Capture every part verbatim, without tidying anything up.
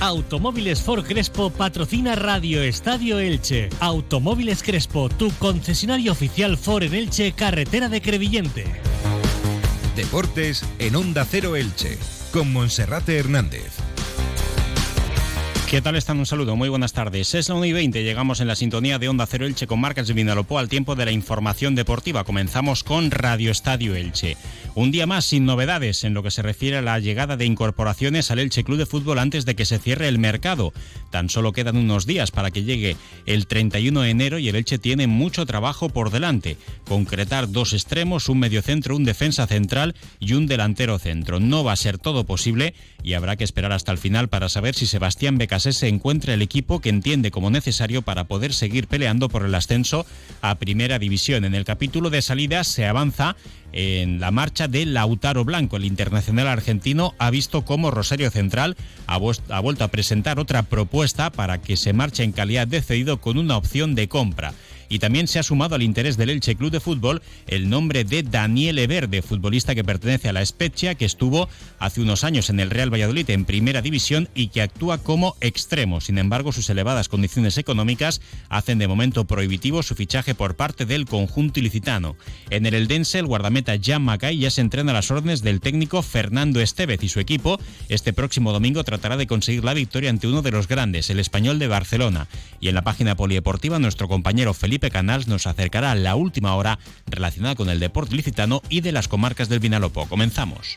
Automóviles Ford Crespo patrocina Radio Estadio Elche. Automóviles Crespo, tu concesionario oficial Ford en Elche, carretera de Crevillente. Deportes en Onda Cero Elche, con Monserrate Hernández. ¿Qué tal están? Un saludo, muy buenas tardes. Es la una y veinte, llegamos en la sintonía de Onda Cero Elche con Marcos Vinalopó al tiempo de la información deportiva. Comenzamos con Radio Estadio Elche. Un día más sin novedades en lo que se refiere a la llegada de incorporaciones al Elche Club de Fútbol antes de que se cierre el mercado. Tan solo quedan unos días para que llegue el treinta y uno de enero y el Elche tiene mucho trabajo por delante. Concretar dos extremos, un mediocentro, un defensa central y un delantero centro. No va a ser todo posible y habrá que esperar hasta el final para saber si Sebastián Beca se encuentra el equipo que entiende como necesario para poder seguir peleando por el ascenso a Primera División. En el capítulo de salidas se avanza en la marcha de Lautaro Blanco. El internacional argentino ha visto cómo Rosario Central ha, vu- ha vuelto a presentar otra propuesta para que se marche en calidad de cedido con una opción de compra. Y también se ha sumado al interés del Elche Club de Fútbol el nombre de Daniele Verde, futbolista que pertenece a la Specia, que estuvo hace unos años en el Real Valladolid en Primera División y que actúa como extremo. Sin embargo, sus elevadas condiciones económicas hacen de momento prohibitivo su fichaje por parte del conjunto ilicitano. En el Eldense, el guardameta Jan Mackay ya se entrena a las órdenes del técnico Fernando Estevez y su equipo este próximo domingo tratará de conseguir la victoria ante uno de los grandes, el Español de Barcelona. Y en la página polideportiva, nuestro compañero Felipe Felipe Canals nos acercará a la última hora relacionada con el deporte ilicitano y de las comarcas del Vinalopó. Comenzamos.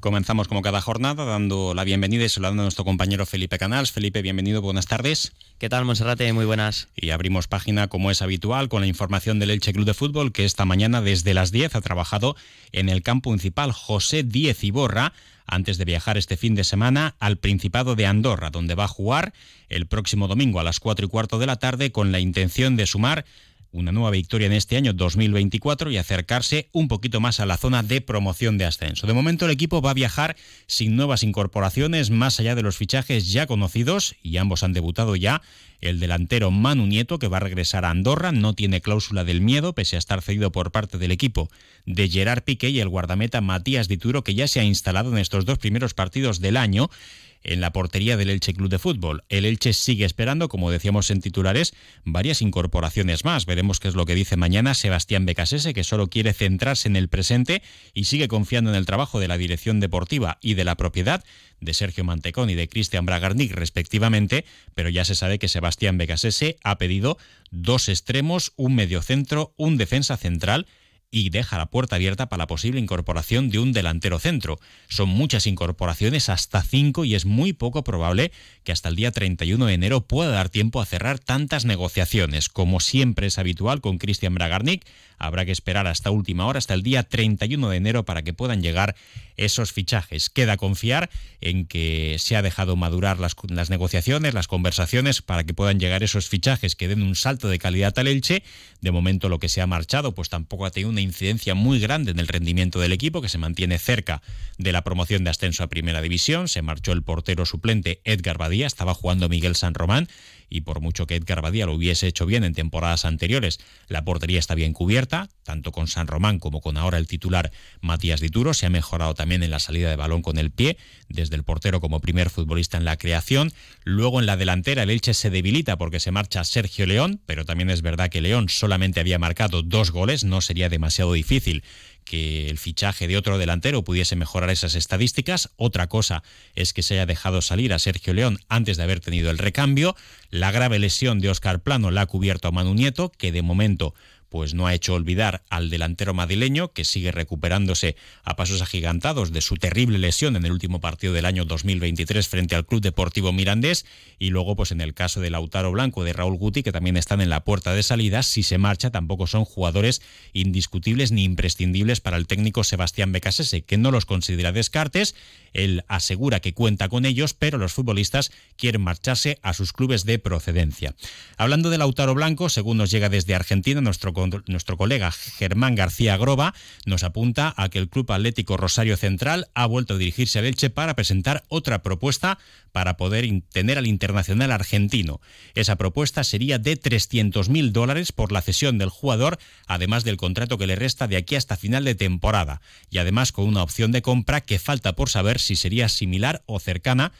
Comenzamos como cada jornada dando la bienvenida y saludando a nuestro compañero Felipe Canals. Felipe, bienvenido, buenas tardes. ¿Qué tal, Monserrate? Muy buenas. Y abrimos página, como es habitual, con la información del Elche Club de Fútbol, que esta mañana desde las diez ha trabajado en el campo municipal José Diez y Borra, antes de viajar este fin de semana al Principado de Andorra, donde va a jugar el próximo domingo a las cuatro y cuarto de la tarde con la intención de sumar una nueva victoria en este año dos mil veinticuatro y acercarse un poquito más a la zona de promoción de ascenso. De momento el equipo va a viajar sin nuevas incorporaciones, más allá de los fichajes ya conocidos, y ambos han debutado ya. El delantero Manu Nieto, que va a regresar a Andorra, no tiene cláusula del miedo, pese a estar cedido por parte del equipo de Gerard Piqué, y el guardameta Matías Dituro, que ya se ha instalado en estos dos primeros partidos del año en la portería del Elche Club de Fútbol. El Elche sigue esperando, como decíamos en titulares, varias incorporaciones más. Veremos qué es lo que dice mañana Sebastián Beccacece, que solo quiere centrarse en el presente y sigue confiando en el trabajo de la dirección deportiva y de la propiedad de Sergio Mantecón y de Christian Bragarnik, respectivamente, pero ya se sabe que Sebastián Beccacece ha pedido dos extremos, un mediocentro, un defensa central, y deja la puerta abierta para la posible incorporación de un delantero centro. Son muchas incorporaciones, hasta cinco, y es muy poco probable que hasta el día treinta y uno de enero pueda dar tiempo a cerrar tantas negociaciones. Como siempre es habitual con Christian Bragarnik, habrá que esperar hasta última hora, hasta el día treinta y uno de enero, para que puedan llegar esos fichajes. Queda confiar en que se ha dejado madurar las, las negociaciones, las conversaciones, para que puedan llegar esos fichajes que den un salto de calidad al Elche. De momento lo que se ha marchado pues tampoco ha tenido una incidencia muy grande en el rendimiento del equipo, que se mantiene cerca de la promoción de ascenso a Primera División. Se marchó el portero suplente Edgar Badía, estaba jugando Miguel San Román, y por mucho que Edgar Badía lo hubiese hecho bien en temporadas anteriores, la portería está bien cubierta, tanto con San Román como con ahora el titular Matías Dituro. Se ha mejorado también en la salida de balón con el pie, desde el portero como primer futbolista en la creación. Luego en la delantera el Elche se debilita porque se marcha Sergio León, pero también es verdad que León solamente había marcado dos goles, no sería demasiado difícil que el fichaje de otro delantero pudiese mejorar esas estadísticas. Otra cosa es que se haya dejado salir a Sergio León antes de haber tenido el recambio. La grave lesión de Óscar Plano la ha cubierto a Manu Nieto, que de momento pues no ha hecho olvidar al delantero madrileño, que sigue recuperándose a pasos agigantados de su terrible lesión en el último partido del año dos mil veintitrés frente al Club Deportivo Mirandés. Y luego, pues en el caso de Lautaro Blanco, de Raúl Guti, que también están en la puerta de salida, si se marcha tampoco son jugadores indiscutibles ni imprescindibles para el técnico Sebastián Beccacece, que no los considera descartes. Él asegura que cuenta con ellos, pero los futbolistas quieren marcharse a sus clubes de procedencia. Hablando de Lautaro Blanco, según nos llega desde Argentina, nuestro, nuestro colega Germán García Groba nos apunta a que el Club Atlético Rosario Central ha vuelto a dirigirse al Elche para presentar otra propuesta para poder tener al internacional argentino. Esa propuesta sería de trescientos mil dólares por la cesión del jugador, además del contrato que le resta de aquí hasta final de temporada, y además con una opción de compra que falta por saber si sería similar o cercana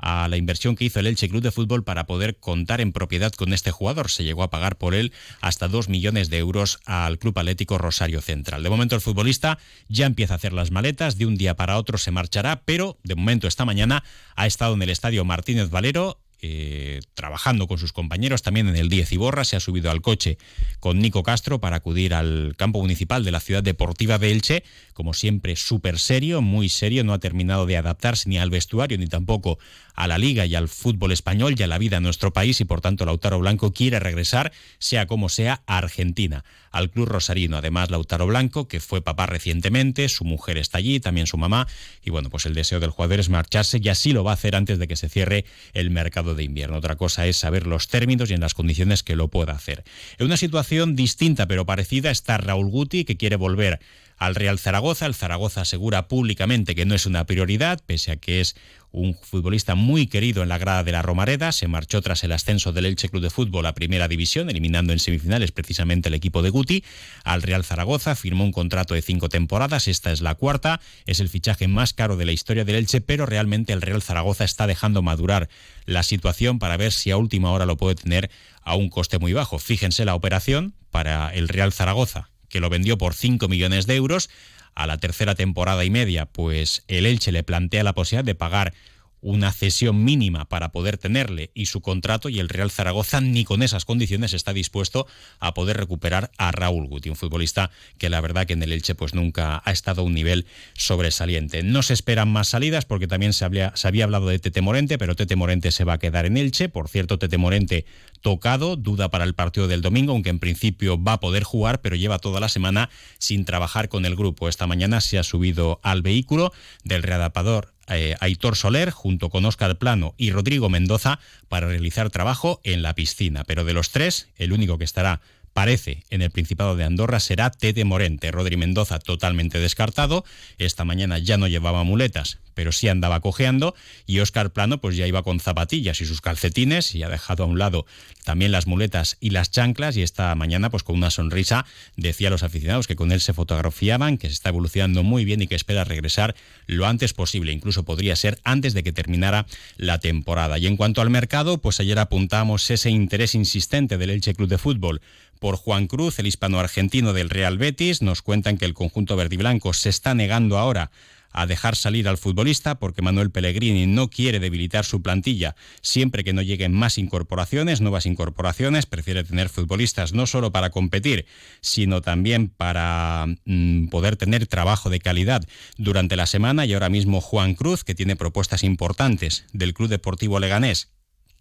a la inversión que hizo el Elche Club de Fútbol para poder contar en propiedad con este jugador. Se llegó a pagar por él hasta dos millones de euros al Club Atlético Rosario Central. De momento el futbolista ya empieza a hacer las maletas, de un día para otro se marchará, pero de momento esta mañana ha estado en el Estadio Martínez Valero, Eh, trabajando con sus compañeros también en el Diez y Borra. Se ha subido al coche con Nico Castro para acudir al campo municipal de la ciudad deportiva de Elche, como siempre súper serio, muy serio, no ha terminado de adaptarse ni al vestuario ni tampoco a la liga y al fútbol español y a la vida en nuestro país, y por tanto Lautaro Blanco quiere regresar, sea como sea, a Argentina, al club rosarino. Además Lautaro Blanco, que fue papá recientemente, su mujer está allí, también su mamá, y bueno, pues el deseo del jugador es marcharse, y así lo va a hacer antes de que se cierre el mercado de invierno. Otra cosa es saber los términos y en las condiciones que lo pueda hacer. En una situación distinta pero parecida está Raúl Guti, que quiere volver al Real Zaragoza. El Zaragoza asegura públicamente que no es una prioridad, pese a que es un futbolista muy querido en la grada de la Romareda. Se marchó tras el ascenso del Elche Club de Fútbol a Primera División, eliminando en semifinales precisamente el equipo de Guti. Al Real Zaragoza firmó un contrato de cinco temporadas, esta es la cuarta, es el fichaje más caro de la historia del Elche, pero realmente el Real Zaragoza está dejando madurar la situación para ver si a última hora lo puede tener a un coste muy bajo. Fíjense la operación para el Real Zaragoza, que lo vendió por cinco millones de euros. A la tercera temporada y media, pues el Elche le plantea la posibilidad de pagar una cesión mínima para poder tenerle y su contrato, y el Real Zaragoza ni con esas condiciones está dispuesto a poder recuperar a Raúl Guti, un futbolista que la verdad que en el Elche pues nunca ha estado a un nivel sobresaliente. No se esperan más salidas porque también se había, se había hablado de Tete Morente, pero Tete Morente se va a quedar en Elche. Por cierto, Tete Morente tocado, duda para el partido del domingo, aunque en principio va a poder jugar, pero lleva toda la semana sin trabajar con el grupo. Esta mañana se ha subido al vehículo del readaptador Eh, Aitor Soler, junto con Óscar Plano y Rodrigo Mendoza, para realizar trabajo en la piscina. Pero de los tres, el único que estará, parece, en el Principado de Andorra será Tete Morente. Rodri Mendoza totalmente descartado, esta mañana ya no llevaba muletas, pero sí andaba cojeando, y Óscar Plano pues ya iba con zapatillas y sus calcetines, y ha dejado a un lado también las muletas y las chanclas, y esta mañana pues con una sonrisa decía a los aficionados que con él se fotografiaban, que se está evolucionando muy bien y que espera regresar lo antes posible, incluso podría ser antes de que terminara la temporada. Y en cuanto al mercado, pues ayer apuntamos ese interés insistente del Elche Club de Fútbol por Juan Cruz, el hispano-argentino del Real Betis. Nos cuentan que el conjunto verdiblanco se está negando ahora a dejar salir al futbolista porque Manuel Pellegrini no quiere debilitar su plantilla siempre que no lleguen más incorporaciones, nuevas incorporaciones. Prefiere tener futbolistas no solo para competir, sino también para mmm, poder tener trabajo de calidad durante la semana. Y ahora mismo Juan Cruz, que tiene propuestas importantes del Club Deportivo Leganés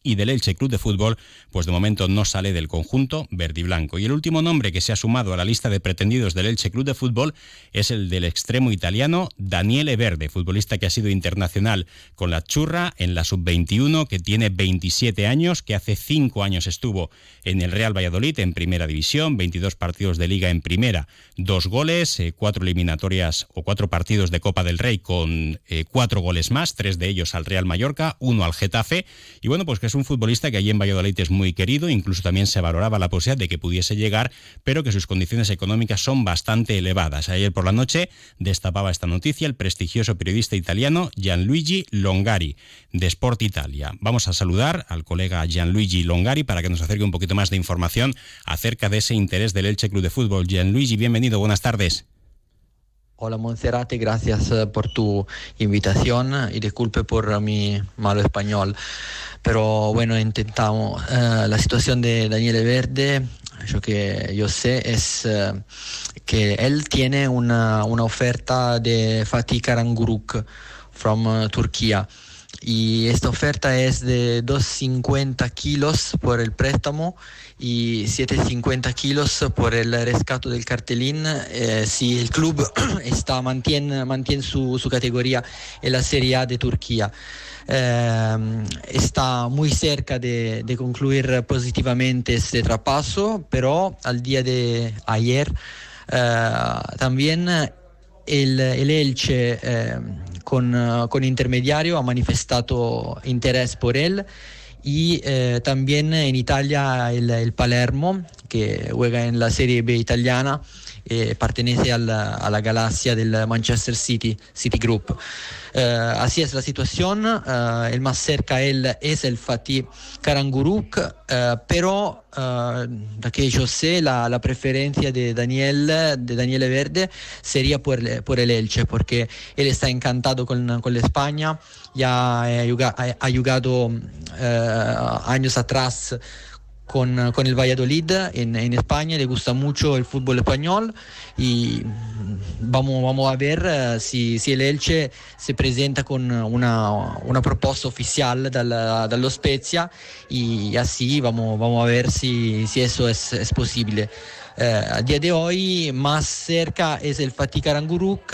y del Elche Club de Fútbol, pues de momento no sale del conjunto verdiblanco. Y el último nombre que se ha sumado a la lista de pretendidos del Elche Club de Fútbol es el del extremo italiano Daniele Verde, futbolista que ha sido internacional con la Churra en la sub veintiuno, que tiene veintisiete años, que hace cinco años estuvo en el Real Valladolid en Primera División, veintidós partidos de Liga en Primera, dos goles, cuatro eliminatorias o cuatro partidos de Copa del Rey con cuatro goles más, tres de ellos al Real Mallorca, uno al Getafe, y bueno, pues que es un futbolista que allí en Valladolid es muy querido, incluso también se valoraba la posibilidad de que pudiese llegar, pero que sus condiciones económicas son bastante elevadas. Ayer por la noche destapaba esta noticia el prestigioso periodista italiano Gianluigi Longari, de Sport Italia. Vamos a saludar al colega Gianluigi Longari para que nos acerque un poquito más de información acerca de ese interés del Elche Club de Fútbol. Gianluigi, bienvenido, buenas tardes. Hola Monserrate, gracias por tu invitación y disculpe por mi malo español, pero bueno, intentamos. Uh, la situación de Daniele Verde Yo que yo sé es uh, que él tiene una, una oferta de Fatih Karagümrük from uh, Turquía, y esta oferta es de doscientos cincuenta kilos por el préstamo y setecientos cincuenta kilos por el rescate del cartelín, eh, si el club está, mantiene, mantiene su, su categoría en la Serie A de Turquía. Eh, está muy cerca de, de concluir positivamente este traspaso, pero al día de ayer eh, también el, el Elche eh, con, con intermediario ha manifestato interés por él, y eh, también en Italia el, el Palermo, que juega en la Serie B italiana, eh, pertenece a la, a la galaxia del Manchester City, City Group. Eh, así es la situación. Eh, el más cerca él es el Fatih Karagümrük, eh, pero eh, da que yo sé la, la preferencia de Daniel, de Daniele Verde sería por, por el Elche, porque él está encantado con, con la España. Ya ha jugado eh, años atrás con, con el Valladolid en, en España, le gusta mucho el fútbol español, y vamos, vamos a ver si, si el Elche se presenta con una, una propuesta oficial dal, dallo Specia, y así vamos, vamos a ver si, si eso es, es posible. Eh, a día de hoy más cerca es el Fatih Karagümrük,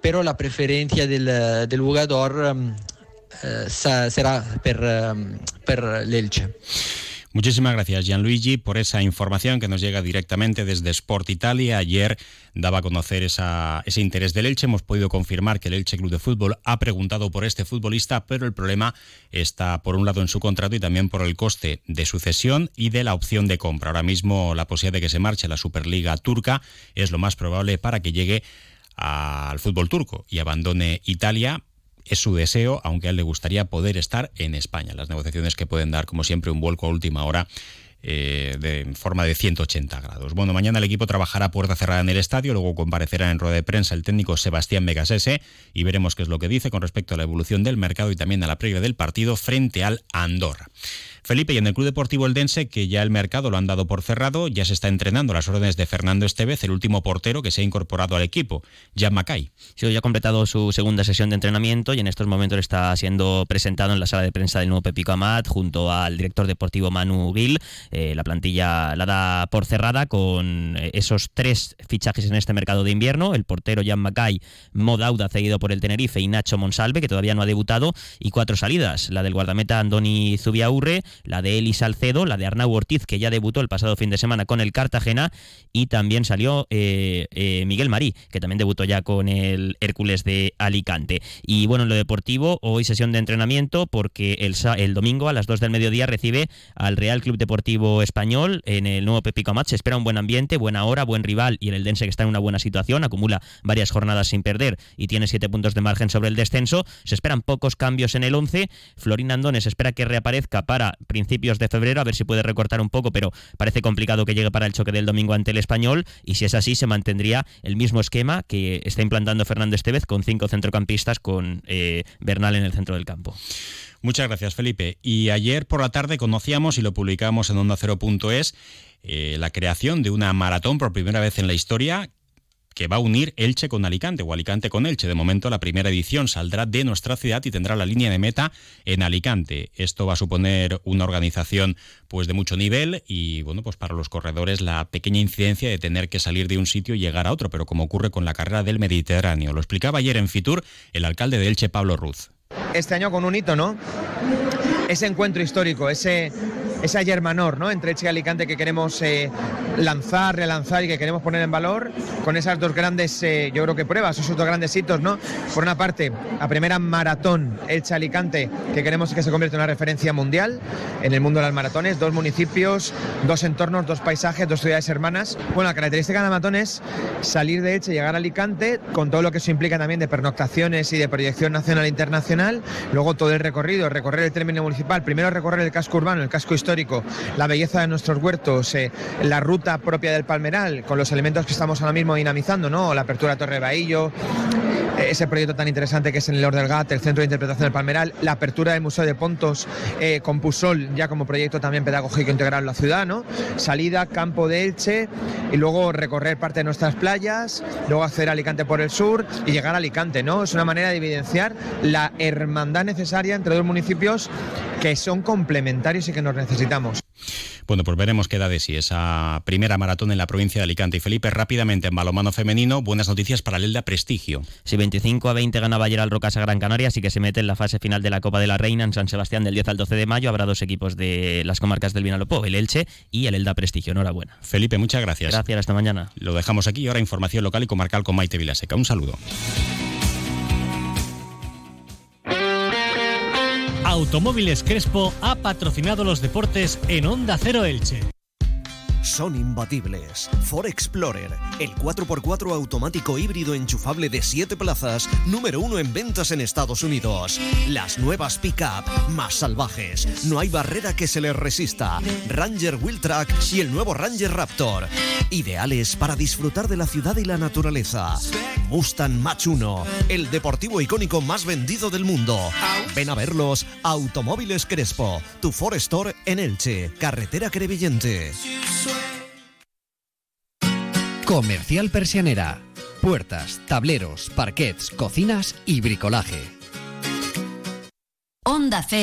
pero la preferencia del, del jugador eh, será per, per l'Elche. Muchísimas gracias, Gianluigi, por esa información que nos llega directamente desde Sport Italia. Ayer daba a conocer esa, ese interés del Elche. Hemos podido confirmar que el Elche Club de Fútbol ha preguntado por este futbolista, pero el problema está, por un lado, en su contrato y también por el coste de su cesión y de la opción de compra. Ahora mismo, la posibilidad de que se marche a la Superliga turca es lo más probable para que llegue al fútbol turco y abandone Italia. Es su deseo, aunque a él le gustaría poder estar en España. Las negociaciones que pueden dar, como siempre, un vuelco a última hora eh, de forma de ciento ochenta grados. Bueno, mañana el equipo trabajará puerta cerrada en el estadio, luego comparecerá en rueda de prensa el técnico Sebastián Beccacece y veremos qué es lo que dice con respecto a la evolución del mercado y también a la previa del partido frente al Andorra. Felipe, y en el Club Deportivo Eldense, que ya el mercado lo han dado por cerrado, ya se está entrenando a las órdenes de Fernando Estevez, el último portero que se ha incorporado al equipo, Jan Mackay. Sí, ya ha completado su segunda sesión de entrenamiento y en estos momentos está siendo presentado en la sala de prensa del nuevo Pepico Amat junto al director deportivo Manu Gil. Eh, la plantilla la da por cerrada con esos tres fichajes en este mercado de invierno: el portero Jan Mackay, Mo Dauda, cedido por el Tenerife, y Nacho Monsalve, que todavía no ha debutado, y cuatro salidas: la del guardameta Andoni Zubiaurre, la de Eli Salcedo, la de Arnau Ortiz, que ya debutó el pasado fin de semana con el Cartagena, y también salió eh, eh, Miguel Marí, que también debutó ya con el Hércules de Alicante. Y bueno, en lo deportivo, hoy sesión de entrenamiento, porque el, el domingo a las dos del mediodía recibe al Real Club Deportivo Español en el nuevo Pepico Amat. Se espera un buen ambiente, buena hora, buen rival, y el Eldense, que está en una buena situación, acumula varias jornadas sin perder y tiene siete puntos de margen sobre el descenso. Se esperan pocos cambios en el once. Florin Andones espera que reaparezca para principios de febrero, a ver si puede recortar un poco, pero parece complicado que llegue para el choque del domingo ante el Español, y si es así se mantendría el mismo esquema que está implantando Fernando Estevez, con cinco centrocampistas, con eh, Bernal en el centro del campo. Muchas gracias, Felipe. Y ayer por la tarde conocíamos, y lo publicamos en onda cero punto es, eh, la creación de una maratón por primera vez en la historia que va a unir Elche con Alicante, o Alicante con Elche. De momento, la primera edición saldrá de nuestra ciudad y tendrá la línea de meta en Alicante. Esto va a suponer una organización pues de mucho nivel y, bueno, pues para los corredores la pequeña incidencia de tener que salir de un sitio y llegar a otro, pero como ocurre con la carrera del Mediterráneo. Lo explicaba ayer en Fitur el alcalde de Elche, Pablo Ruz. Este año con un hito, ¿no? Ese encuentro histórico, ese... esa Germanor, ¿no?, entre Elche y Alicante, que queremos eh, lanzar, relanzar y que queremos poner en valor con esas dos grandes, eh, yo creo que pruebas, esos dos grandes hitos, ¿no? Por una parte, la primera maratón Elche-Alicante, que queremos que se convierta en una referencia mundial en el mundo de las maratones. Dos municipios, dos entornos, dos paisajes, dos ciudades hermanas. Bueno, la característica de la maratón es salir de Elche, llegar a Alicante, con todo lo que eso implica también de pernoctaciones y de proyección nacional e internacional. Luego todo el recorrido, recorrer el término municipal, primero recorrer el casco urbano, el casco histórico, la belleza de nuestros huertos, eh, la ruta oferta propia del Palmeral, con los elementos que estamos ahora mismo dinamizando, ¿no? La apertura de Torre Bahillo, ese proyecto tan interesante que es en el Ordelgat, el Centro de Interpretación del Palmeral, la apertura del Museo de Pontos eh, con Pusol, ya como proyecto también pedagógico integral en la ciudad, ¿no? Salida, Campo de Elche, y luego recorrer parte de nuestras playas, luego hacer Alicante por el sur y llegar a Alicante, ¿no? Es una manera de evidenciar la hermandad necesaria entre dos municipios que son complementarios y que nos necesitamos. Bueno, pues veremos qué da de sí esa primera maratón en la provincia de Alicante. Y Felipe, rápidamente en balonmano femenino, buenas noticias para el Elda Prestigio. Sí, veinticinco a veinte ganaba ayer al Rocasa Gran Canaria, así que se mete en la fase final de la Copa de la Reina en San Sebastián del diez al doce de mayo. Habrá dos equipos de las comarcas del Vinalopó, el Elche y el Elda Prestigio. Enhorabuena. Felipe, muchas gracias. Gracias, hasta mañana. Lo dejamos aquí y ahora información local y comarcal con Maite Vilaseca. Un saludo. Automóviles Crespo ha patrocinado los deportes en Onda Cero Elche. Son imbatibles. Ford Explorer, el cuatro por cuatro automático híbrido enchufable de siete plazas, número uno en ventas en Estados Unidos. Las nuevas pick-up, más salvajes. No hay barrera que se les resista. Ranger Wheeltrack y el nuevo Ranger Raptor. Ideales para disfrutar de la ciudad y la naturaleza. Mustang Mach uno, el deportivo icónico más vendido del mundo. Ven a verlos. Automóviles Crespo, tu Ford Store en Elche, carretera Crevillente. Comercial Persianera. Puertas, tableros, parquets, cocinas y bricolaje. Onda C.